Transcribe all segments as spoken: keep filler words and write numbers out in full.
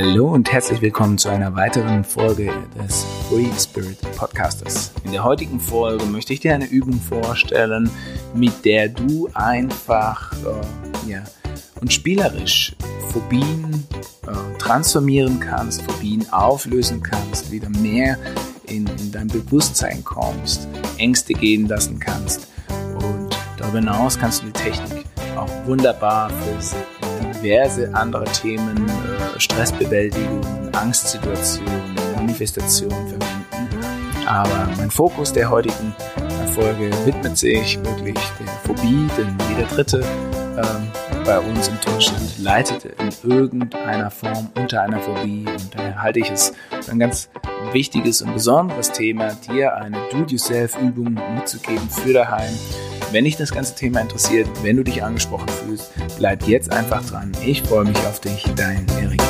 Hallo und herzlich willkommen zu einer weiteren Folge des Free Spirit Podcastes. In der heutigen Folge möchte ich dir eine Übung vorstellen, mit der du einfach äh, ja, und spielerisch Phobien äh, transformieren kannst, Phobien auflösen kannst, wieder mehr in, in dein Bewusstsein kommst, Ängste gehen lassen kannst. Und darüber hinaus kannst du die Technik auch wunderbar für diverse andere Themen, Stressbewältigung, Angstsituationen, Manifestationen verwenden. Aber mein Fokus der heutigen Folge widmet sich wirklich der Phobie, denn jeder Dritte ähm, bei uns in Deutschland leidet in irgendeiner Form unter einer Phobie. Und daher halte ich es für ein ganz wichtiges und besonderes Thema, dir eine Do-it-yourself-Übung mitzugeben für daheim. Wenn dich das ganze Thema interessiert, wenn du dich angesprochen fühlst, bleib jetzt einfach dran. Ich freue mich auf dich, dein Erik.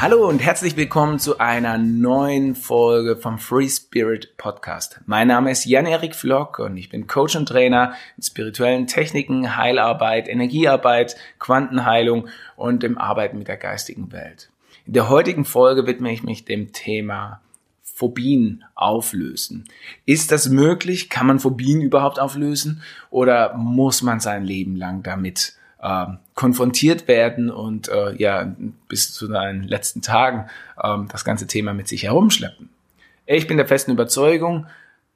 Hallo und herzlich willkommen zu einer neuen Folge vom Free Spirit Podcast. Mein Name ist Jan-Erik Flock und ich bin Coach und Trainer in spirituellen Techniken, Heilarbeit, Energiearbeit, Quantenheilung und im Arbeiten mit der geistigen Welt. In der heutigen Folge widme ich mich dem Thema Phobien auflösen. Ist das möglich? Kann man Phobien überhaupt auflösen? Oder muss man sein Leben lang damit Äh, konfrontiert werden und äh, ja bis zu den letzten Tagen äh, das ganze Thema mit sich herumschleppen? Ich bin der festen Überzeugung,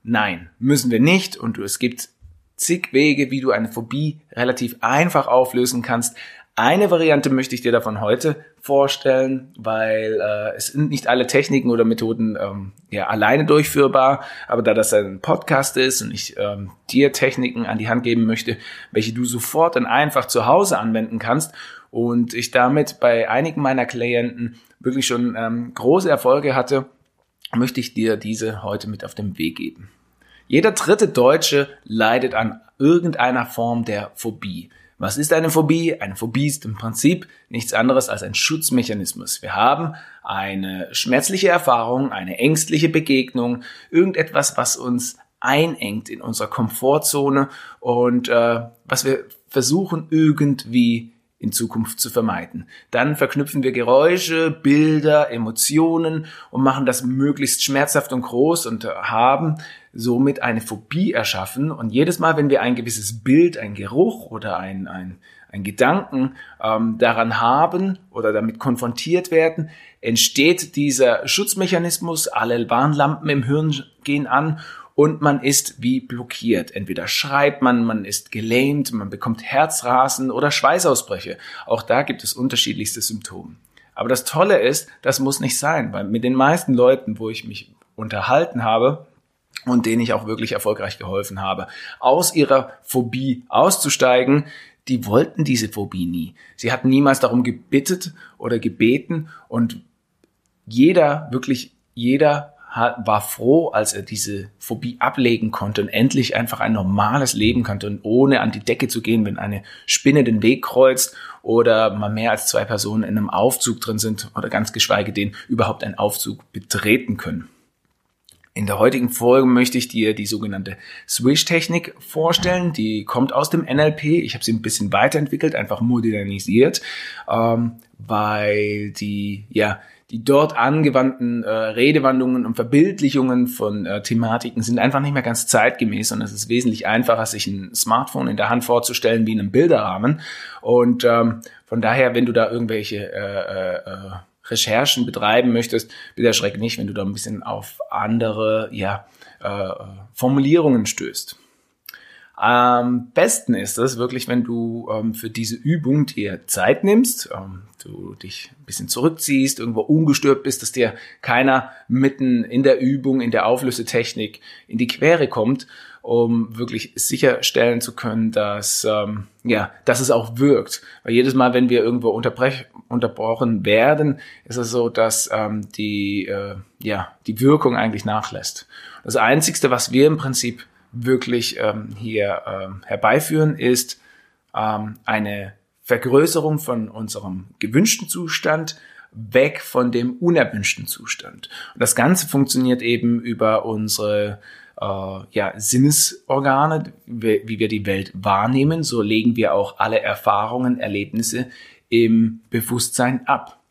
nein, müssen wir nicht. Und es gibt zig Wege, wie du eine Phobie relativ einfach auflösen kannst. Eine Variante möchte ich dir davon heute vorstellen, weil äh, es sind nicht alle Techniken oder Methoden ähm, ja, alleine durchführbar, aber da das ein Podcast ist und ich ähm, dir Techniken an die Hand geben möchte, welche du sofort und einfach zu Hause anwenden kannst und ich damit bei einigen meiner Klienten wirklich schon ähm, große Erfolge hatte, möchte ich dir diese heute mit auf den Weg geben. Jeder dritte Deutsche leidet an irgendeiner Form der Phobie. Was ist eine Phobie? Eine Phobie ist im Prinzip nichts anderes als ein Schutzmechanismus. Wir haben eine schmerzliche Erfahrung, eine ängstliche Begegnung, irgendetwas, was uns einengt in unserer Komfortzone und äh, was wir versuchen irgendwie in Zukunft zu vermeiden. Dann verknüpfen wir Geräusche, Bilder, Emotionen und machen das möglichst schmerzhaft und groß und haben somit eine Phobie erschaffen. Und jedes Mal, wenn wir ein gewisses Bild, ein Geruch oder ein, ein, ein Gedanken ähm, daran haben oder damit konfrontiert werden, entsteht dieser Schutzmechanismus, alle Warnlampen im Hirn gehen an und man ist wie blockiert. Entweder schreit man, man ist gelähmt, man bekommt Herzrasen oder Schweißausbrüche. Auch da gibt es unterschiedlichste Symptome. Aber das Tolle ist, das muss nicht sein, weil mit den meisten Leuten, wo ich mich unterhalten habe, und denen ich auch wirklich erfolgreich geholfen habe, aus ihrer Phobie auszusteigen, die wollten diese Phobie nie. Sie hatten niemals darum gebittet oder gebeten und jeder, wirklich jeder war froh, als er diese Phobie ablegen konnte und endlich einfach ein normales Leben kannte und ohne an die Decke zu gehen, wenn eine Spinne den Weg kreuzt oder mal mehr als zwei Personen in einem Aufzug drin sind oder ganz geschweige denn überhaupt einen Aufzug betreten können. In der heutigen Folge möchte ich dir die sogenannte Swish-Technik vorstellen. Die kommt aus dem N L P. Ich habe sie ein bisschen weiterentwickelt, einfach modernisiert, ähm, weil die, ja, die dort angewandten äh, Redewandlungen und Verbildlichungen von äh, Thematiken sind einfach nicht mehr ganz zeitgemäß und es ist wesentlich einfacher, sich ein Smartphone in der Hand vorzustellen wie in einem Bilderrahmen. Und ähm, von daher, wenn du da irgendwelche äh, äh, Recherchen betreiben möchtest, bitte erschreck nicht, wenn du da ein bisschen auf andere ja, äh, Formulierungen stößt. Am besten ist es wirklich, wenn du ähm, für diese Übung dir Zeit nimmst, ähm, du dich ein bisschen zurückziehst, irgendwo ungestört bist, dass dir keiner mitten in der Übung, in der Auflösetechnik in die Quere kommt, um wirklich sicherstellen zu können, dass, ähm, ja, dass es auch wirkt. Weil jedes Mal, wenn wir irgendwo unterbrech- unterbrochen werden, ist es so, dass ähm, die, äh, ja, die Wirkung eigentlich nachlässt. Das Einzigste, was wir im Prinzip wirklich ähm, hier ähm, herbeiführen, ist ähm, eine Vergrößerung von unserem gewünschten Zustand, weg von dem unerwünschten Zustand. Und das Ganze funktioniert eben über unsere Uh, ja, Sinnesorgane, wie wir die Welt wahrnehmen, so legen wir auch alle Erfahrungen, Erlebnisse im Bewusstsein ab.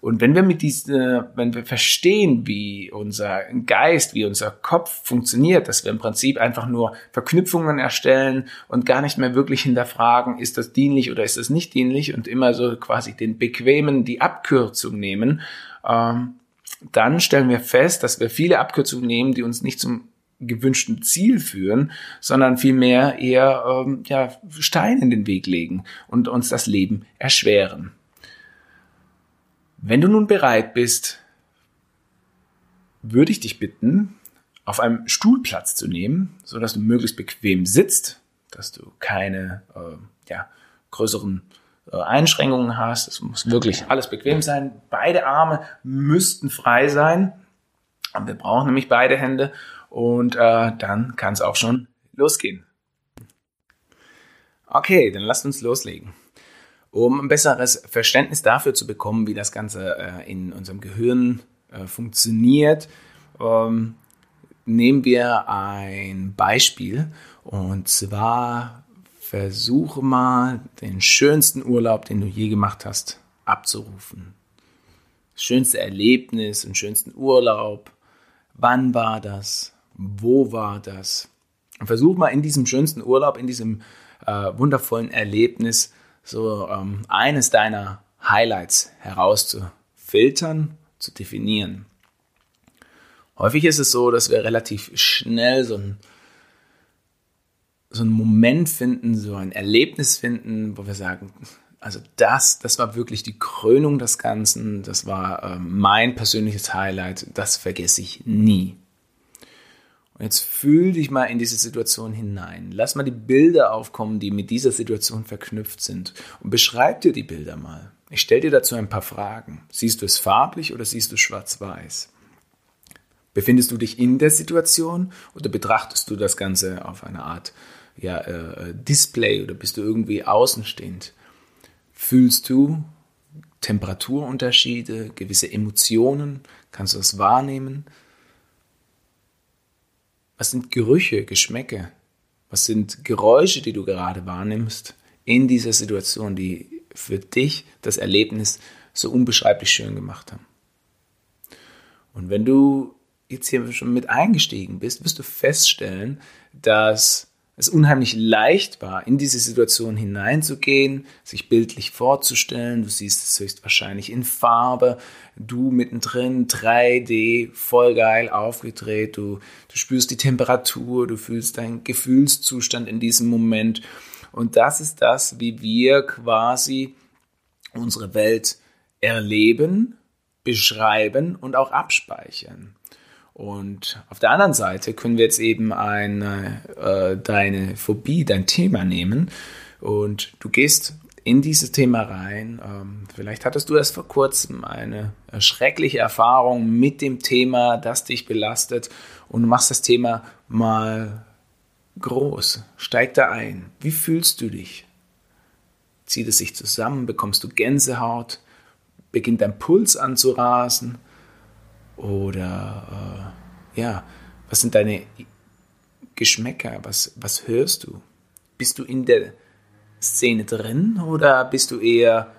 Und wenn wir mit dieser, wenn wir verstehen, wie unser Geist, wie unser Kopf funktioniert, dass wir im Prinzip einfach nur Verknüpfungen erstellen und gar nicht mehr wirklich hinterfragen, ist das dienlich oder ist das nicht dienlich, und immer so quasi den Bequemen die Abkürzung nehmen, uh, dann stellen wir fest, dass wir viele Abkürzungen nehmen, die uns nicht zum gewünschten Ziel führen, sondern vielmehr eher ähm, ja, Steine in den Weg legen und uns das Leben erschweren. Wenn du nun bereit bist, würde ich dich bitten, auf einem Stuhl Platz zu nehmen, sodass du möglichst bequem sitzt, dass du keine äh, ja, größeren äh, Einschränkungen hast. Es muss wirklich alles bequem sein. Beide Arme müssten frei sein. Wir brauchen nämlich beide Hände. Und äh, dann kann es auch schon losgehen. Okay, dann lasst uns loslegen. Um ein besseres Verständnis dafür zu bekommen, wie das Ganze äh, in unserem Gehirn äh, funktioniert, ähm, nehmen wir ein Beispiel. Und zwar versuche mal, den schönsten Urlaub, den du je gemacht hast, abzurufen. Das schönste Erlebnis, den schönsten Urlaub. Wann war das? Wo war das? Und versuch mal in diesem schönsten Urlaub, in diesem äh, wundervollen Erlebnis, so ähm, eines deiner Highlights herauszufiltern, zu definieren. Häufig ist es so, dass wir relativ schnell so einen, so einen Moment finden, so ein Erlebnis finden, wo wir sagen, also das, das war wirklich die Krönung des Ganzen, das war äh, mein persönliches Highlight, das vergesse ich nie. Jetzt fühl dich mal in diese Situation hinein. Lass mal die Bilder aufkommen, die mit dieser Situation verknüpft sind. Und beschreib dir die Bilder mal. Ich stelle dir dazu ein paar Fragen. Siehst du es farblich oder siehst du schwarz-weiß? Befindest du dich in der Situation oder betrachtest du das Ganze auf eine Art ja, äh, Display, oder bist du irgendwie außenstehend? Fühlst du Temperaturunterschiede, gewisse Emotionen? Kannst du das wahrnehmen? Was sind Gerüche, Geschmäcke? Was sind Geräusche, die du gerade wahrnimmst in dieser Situation, die für dich das Erlebnis so unbeschreiblich schön gemacht haben? Und wenn du jetzt hier schon mit eingestiegen bist, wirst du feststellen, dass es unheimlich leicht war, in diese Situation hineinzugehen, sich bildlich vorzustellen. Du siehst es höchstwahrscheinlich in Farbe, du mittendrin, drei D, voll geil aufgedreht, du, du spürst die Temperatur, du fühlst deinen Gefühlszustand in diesem Moment. Und das ist das, wie wir quasi unsere Welt erleben, beschreiben und auch abspeichern. Und auf der anderen Seite können wir jetzt eben eine, äh, deine Phobie, dein Thema nehmen, und du gehst in dieses Thema rein. Ähm, vielleicht hattest du erst vor kurzem eine schreckliche Erfahrung mit dem Thema, das dich belastet, und du machst das Thema mal groß. Steig da ein. Wie fühlst du dich? Zieht es sich zusammen? Bekommst du Gänsehaut? Beginnt dein Puls an zu rasen? Oder, äh, ja, was sind deine Geschmäcker? Was, was hörst du? Bist du in der Szene drin oder bist du eher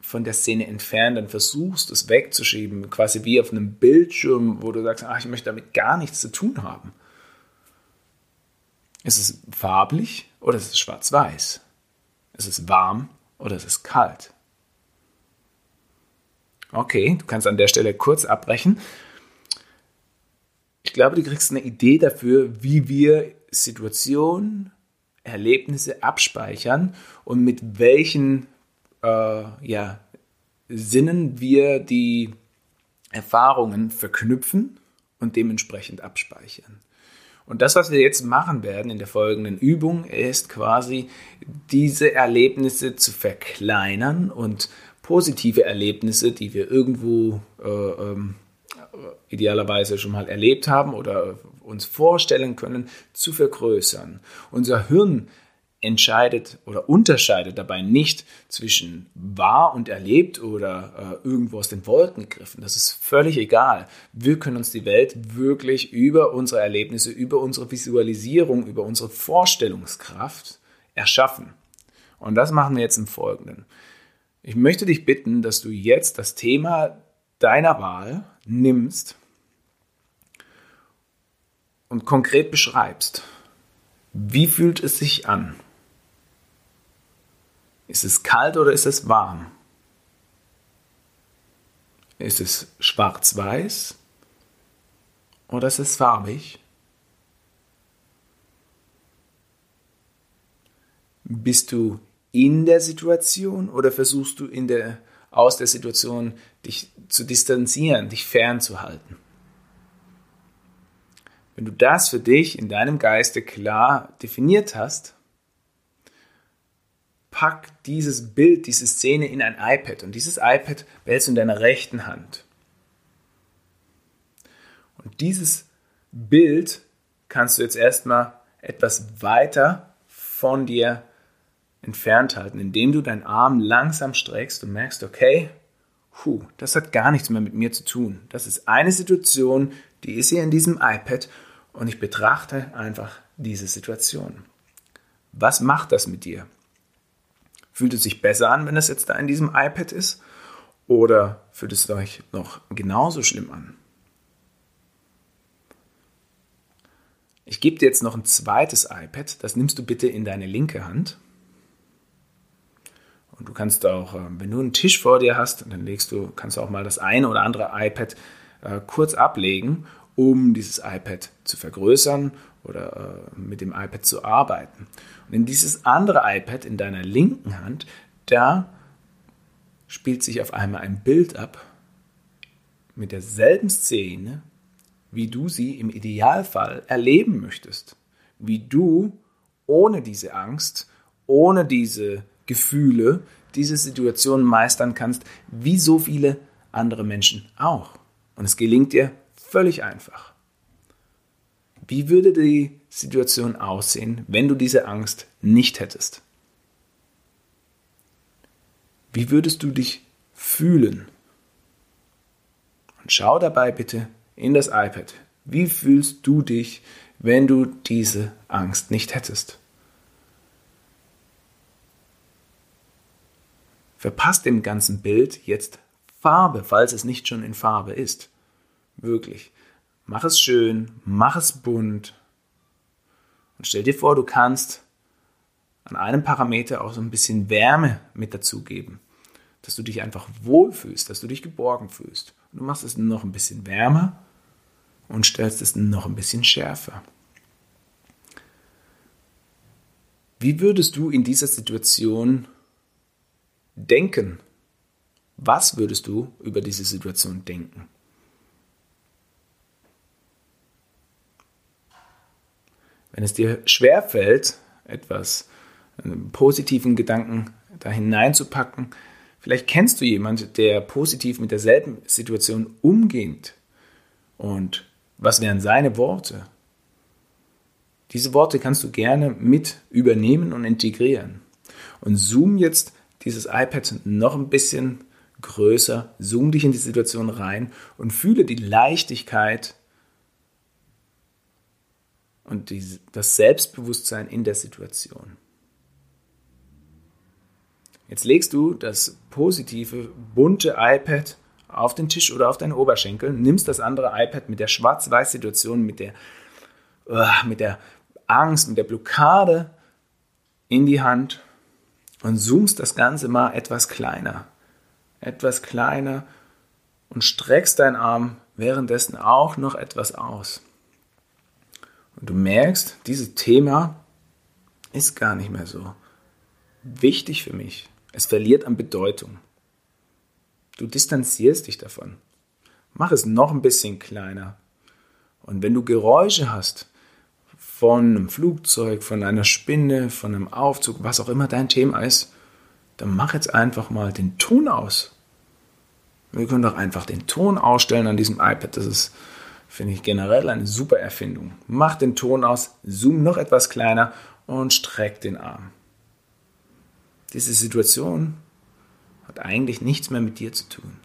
von der Szene entfernt und versuchst es wegzuschieben? Quasi wie auf einem Bildschirm, wo du sagst, ach, ich möchte damit gar nichts zu tun haben. Ist es farblich oder ist es schwarz-weiß? Ist es warm oder ist es kalt? Okay, du kannst an der Stelle kurz abbrechen. Ich glaube, du kriegst eine Idee dafür, wie wir Situationen, Erlebnisse abspeichern und mit welchen äh, ja, Sinnen wir die Erfahrungen verknüpfen und dementsprechend abspeichern. Und das, was wir jetzt machen werden in der folgenden Übung, ist quasi diese Erlebnisse zu verkleinern und positive Erlebnisse, die wir irgendwo äh, ähm, idealerweise schon mal erlebt haben oder uns vorstellen können, zu vergrößern. Unser Hirn entscheidet oder unterscheidet dabei nicht zwischen wahr und erlebt oder äh, irgendwo aus den Wolken gegriffen. Das ist völlig egal. Wir können uns die Welt wirklich über unsere Erlebnisse, über unsere Visualisierung, über unsere Vorstellungskraft erschaffen. Und das machen wir jetzt im Folgenden. Ich möchte dich bitten, dass du jetzt das Thema deiner Wahl nimmst und konkret beschreibst. Wie fühlt es sich an? Ist es kalt oder ist es warm? Ist es schwarz-weiß oder ist es farbig? Bist du in der Situation oder versuchst du in der, aus der Situation dich zu distanzieren, dich fernzuhalten? Wenn du das für dich in deinem Geiste klar definiert hast, pack dieses Bild, diese Szene in ein iPad und dieses iPad behältst du in deiner rechten Hand. Und dieses Bild kannst du jetzt erstmal etwas weiter von dir entfernt halten, indem du deinen Arm langsam streckst und merkst, okay, puh, das hat gar nichts mehr mit mir zu tun. Das ist eine Situation, die ist hier in diesem iPad und ich betrachte einfach diese Situation. Was macht das mit dir? Fühlt es sich besser an, wenn das jetzt da in diesem iPad ist? Oder fühlt es euch noch genauso schlimm an? Ich gebe dir jetzt noch ein zweites iPad, das nimmst du bitte in deine linke Hand. Und du kannst auch, wenn du einen Tisch vor dir hast, dann legst du, kannst du auch mal das eine oder andere iPad äh, kurz ablegen, um dieses iPad zu vergrößern oder äh, mit dem iPad zu arbeiten. Und in dieses andere iPad in deiner linken Hand, da spielt sich auf einmal ein Bild ab mit derselben Szene, wie du sie im Idealfall erleben möchtest. Wie du ohne diese Angst, ohne diese Gefühle, diese Situation meistern kannst, wie so viele andere Menschen auch. Und es gelingt dir völlig einfach. Wie würde die Situation aussehen, wenn du diese Angst nicht hättest? Wie würdest du dich fühlen? Und schau dabei bitte in das iPad. Wie fühlst du dich, wenn du diese Angst nicht hättest? Verpasst dem ganzen Bild jetzt Farbe, falls es nicht schon in Farbe ist. Wirklich. Mach es schön, mach es bunt. Und stell dir vor, du kannst an einem Parameter auch so ein bisschen Wärme mit dazugeben. Dass du dich einfach wohlfühlst, dass du dich geborgen fühlst. Und du machst es noch ein bisschen wärmer und stellst es noch ein bisschen schärfer. Wie würdest du in dieser Situation denken? Was würdest du über diese Situation denken? Wenn es dir schwerfällt, etwas, einen positiven Gedanken da hineinzupacken, vielleicht kennst du jemanden, der positiv mit derselben Situation umgeht. Und was wären seine Worte? Diese Worte kannst du gerne mit übernehmen und integrieren. Und zoom jetzt dieses iPad noch ein bisschen größer, zoom dich in die Situation rein und fühle die Leichtigkeit und die, das Selbstbewusstsein in der Situation. Jetzt legst du das positive, bunte iPad auf den Tisch oder auf deinen Oberschenkel, nimmst das andere iPad mit der Schwarz-Weiß-Situation, mit der, mit der Angst, mit der Blockade in die Hand und zoomst das Ganze mal etwas kleiner, etwas kleiner und streckst deinen Arm währenddessen auch noch etwas aus. Und du merkst, dieses Thema ist gar nicht mehr so wichtig für mich. Es verliert an Bedeutung. Du distanzierst dich davon. Mach es noch ein bisschen kleiner. Und wenn du Geräusche hast, von einem Flugzeug, von einer Spinne, von einem Aufzug, was auch immer dein Thema ist, dann mach jetzt einfach mal den Ton aus. Wir können doch einfach den Ton ausstellen an diesem iPad. Das ist, finde ich, generell eine super Erfindung. Mach den Ton aus, zoom noch etwas kleiner und streckt den Arm. Diese Situation hat eigentlich nichts mehr mit dir zu tun.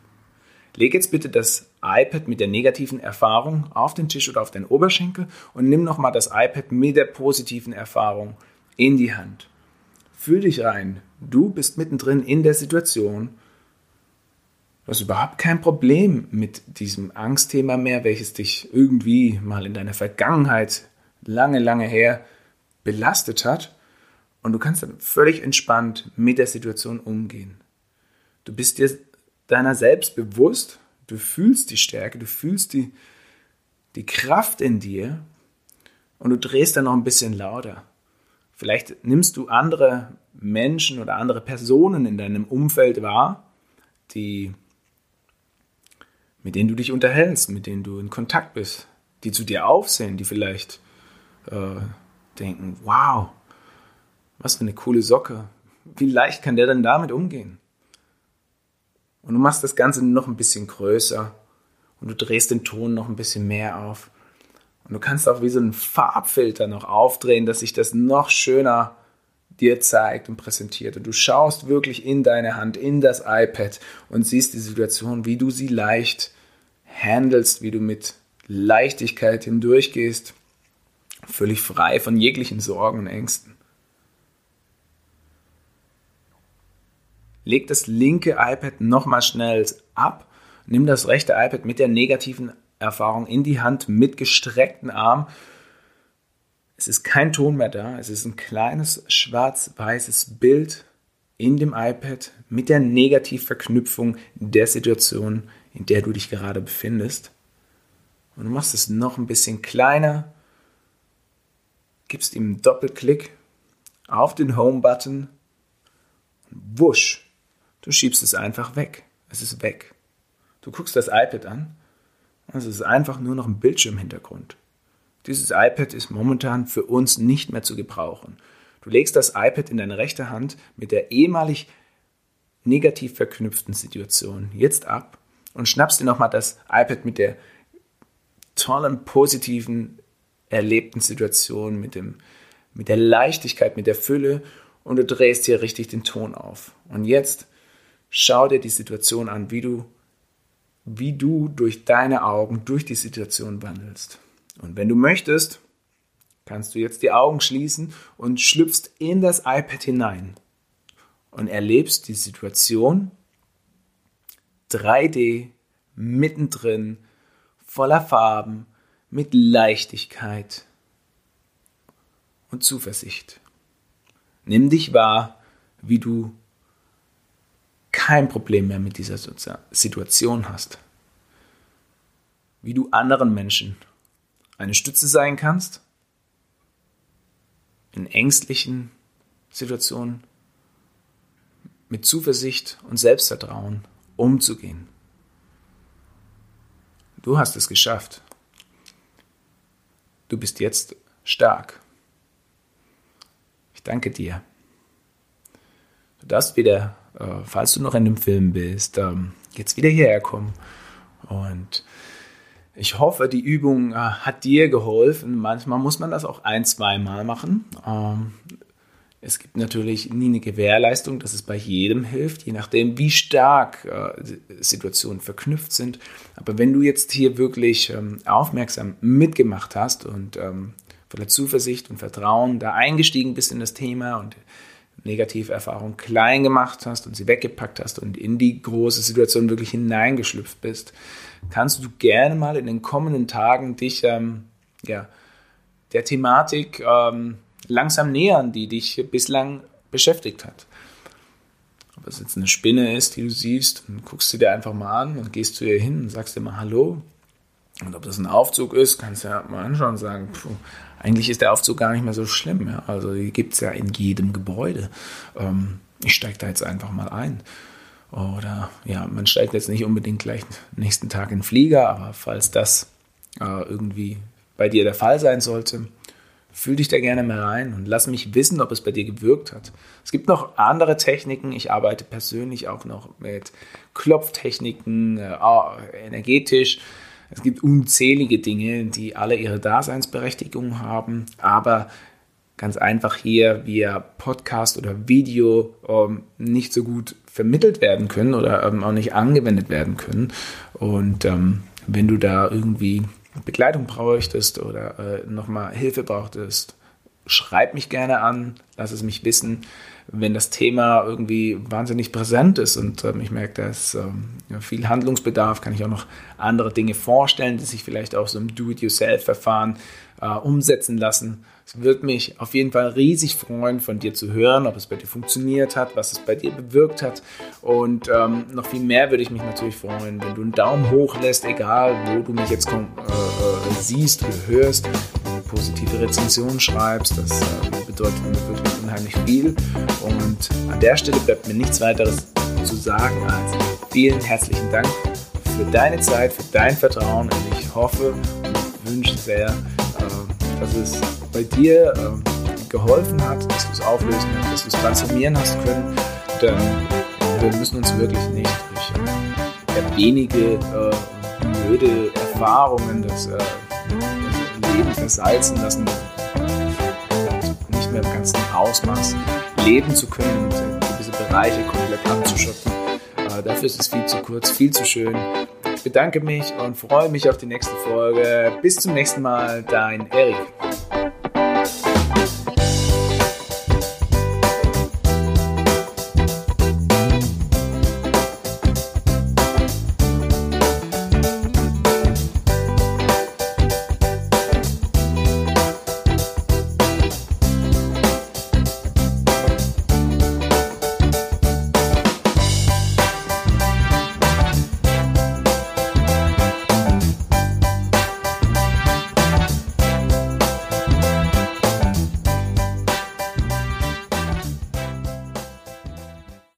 Leg jetzt bitte das iPad mit der negativen Erfahrung auf den Tisch oder auf deinen Oberschenkel und nimm nochmal das iPad mit der positiven Erfahrung in die Hand. Fühl dich rein. Du bist mittendrin in der Situation. Du hast überhaupt kein Problem mit diesem Angstthema mehr, welches dich irgendwie mal in deiner Vergangenheit lange, lange her belastet hat. Und du kannst dann völlig entspannt mit der Situation umgehen. Du bist dir deiner selbst bewusst. Du fühlst die Stärke, du fühlst die, die Kraft in dir und du drehst dann noch ein bisschen lauter. Vielleicht nimmst du andere Menschen oder andere Personen in deinem Umfeld wahr, die, mit denen du dich unterhältst, mit denen du in Kontakt bist, die zu dir aufsehen, die vielleicht äh, denken, wow, was für eine coole Socke, wie leicht kann der denn damit umgehen? Und du machst das Ganze noch ein bisschen größer und du drehst den Ton noch ein bisschen mehr auf. Und du kannst auch wie so einen Farbfilter noch aufdrehen, dass sich das noch schöner dir zeigt und präsentiert. Und du schaust wirklich in deine Hand, in das iPad und siehst die Situation, wie du sie leicht handelst, wie du mit Leichtigkeit hindurchgehst, völlig frei von jeglichen Sorgen und Ängsten. Leg das linke iPad nochmal schnell ab, nimm das rechte iPad mit der negativen Erfahrung in die Hand mit gestreckten Arm. Es ist kein Ton mehr da, es ist ein kleines schwarz-weißes Bild in dem iPad mit der Negativverknüpfung der Situation, in der du dich gerade befindest. Und du machst es noch ein bisschen kleiner, gibst ihm einen Doppelklick auf den Home-Button und wusch. Du schiebst es einfach weg. Es ist weg. Du guckst das iPad an und es ist einfach nur noch ein Bildschirmhintergrund. Dieses iPad ist momentan für uns nicht mehr zu gebrauchen. Du legst das iPad in deine rechte Hand mit der ehemalig negativ verknüpften Situation jetzt ab und schnappst dir nochmal das iPad mit der tollen, positiven, erlebten Situation, mit dem, mit der Leichtigkeit, mit der Fülle und du drehst hier richtig den Ton auf. Und jetzt schau dir die Situation an, wie du, wie du durch deine Augen durch die Situation wandelst. Und wenn du möchtest, kannst du jetzt die Augen schließen und schlüpfst in das iPad hinein und erlebst die Situation drei D, mittendrin, voller Farben, mit Leichtigkeit und Zuversicht. Nimm dich wahr, wie du kein Problem mehr mit dieser Situation hast, wie du anderen Menschen eine Stütze sein kannst, in ängstlichen Situationen mit Zuversicht und Selbstvertrauen umzugehen. Du hast es geschafft. Du bist jetzt stark. Ich danke dir. Du darfst wieder, falls du noch in dem Film bist, jetzt wieder hierher kommen. Und ich hoffe, die Übung hat dir geholfen. Manchmal muss man das auch ein-, zweimal machen. Es gibt natürlich nie eine Gewährleistung, dass es bei jedem hilft, je nachdem, wie stark Situationen verknüpft sind. Aber wenn du jetzt hier wirklich aufmerksam mitgemacht hast und voller Zuversicht und Vertrauen da eingestiegen bist in das Thema und Negativerfahrung klein gemacht hast und sie weggepackt hast und in die große Situation wirklich hineingeschlüpft bist, kannst du gerne mal in den kommenden Tagen dich ähm, ja, der Thematik ähm, langsam nähern, die dich bislang beschäftigt hat. Ob es jetzt eine Spinne ist, die du siehst, dann guckst du dir einfach mal an und gehst zu ihr hin und sagst dir mal Hallo. Und ob das ein Aufzug ist, kannst du ja mal anschauen und sagen, pfuh, eigentlich ist der Aufzug gar nicht mehr so schlimm. Ja? Also die gibt es ja in jedem Gebäude. Ähm, ich steige da jetzt einfach mal ein. Oder ja, man steigt jetzt nicht unbedingt gleich nächsten Tag in den Flieger, aber falls das äh, irgendwie bei dir der Fall sein sollte, fühl dich da gerne mal rein und lass mich wissen, ob es bei dir gewirkt hat. Es gibt noch andere Techniken. Ich arbeite persönlich auch noch mit Klopftechniken, äh, energetisch. Es gibt unzählige Dinge, die alle ihre Daseinsberechtigung haben, aber ganz einfach hier via Podcast oder Video ähm, nicht so gut vermittelt werden können oder ähm, auch nicht angewendet werden können. Und ähm, wenn du da irgendwie Begleitung bräuchtest oder äh, nochmal Hilfe brauchtest, schreib mich gerne an, lass es mich wissen. Wenn das Thema irgendwie wahnsinnig präsent ist und ähm, ich merke, da ist ähm, ja, viel Handlungsbedarf, kann ich auch noch andere Dinge vorstellen, die sich vielleicht auch so im Do-it-yourself-Verfahren äh, umsetzen lassen. Es würde mich auf jeden Fall riesig freuen, von dir zu hören, ob es bei dir funktioniert hat, was es bei dir bewirkt hat. Und ähm, noch viel mehr würde ich mich natürlich freuen, wenn du einen Daumen hoch lässt, egal wo du mich jetzt komm, äh, siehst oder hörst, eine positive Rezension schreibst. Das äh, bedeutet mir wirklich unheimlich viel. Und an der Stelle bleibt mir nichts weiteres zu sagen als vielen herzlichen Dank für deine Zeit, für dein Vertrauen. Und ich hoffe und wünsche sehr, äh, dass es bei dir ähm, geholfen hat, dass du es auflösen hast, dass du es transformieren hast können, denn wir müssen uns wirklich nicht durch äh, wenige äh, blöde Erfahrungen das, äh, das Leben versalzen lassen, und nicht mehr im ganzen Ausmaß leben zu können und gewisse Bereiche komplett abzuschotten. Äh, dafür ist es viel zu kurz, viel zu schön. Ich bedanke mich und freue mich auf die nächste Folge. Bis zum nächsten Mal, dein Erik.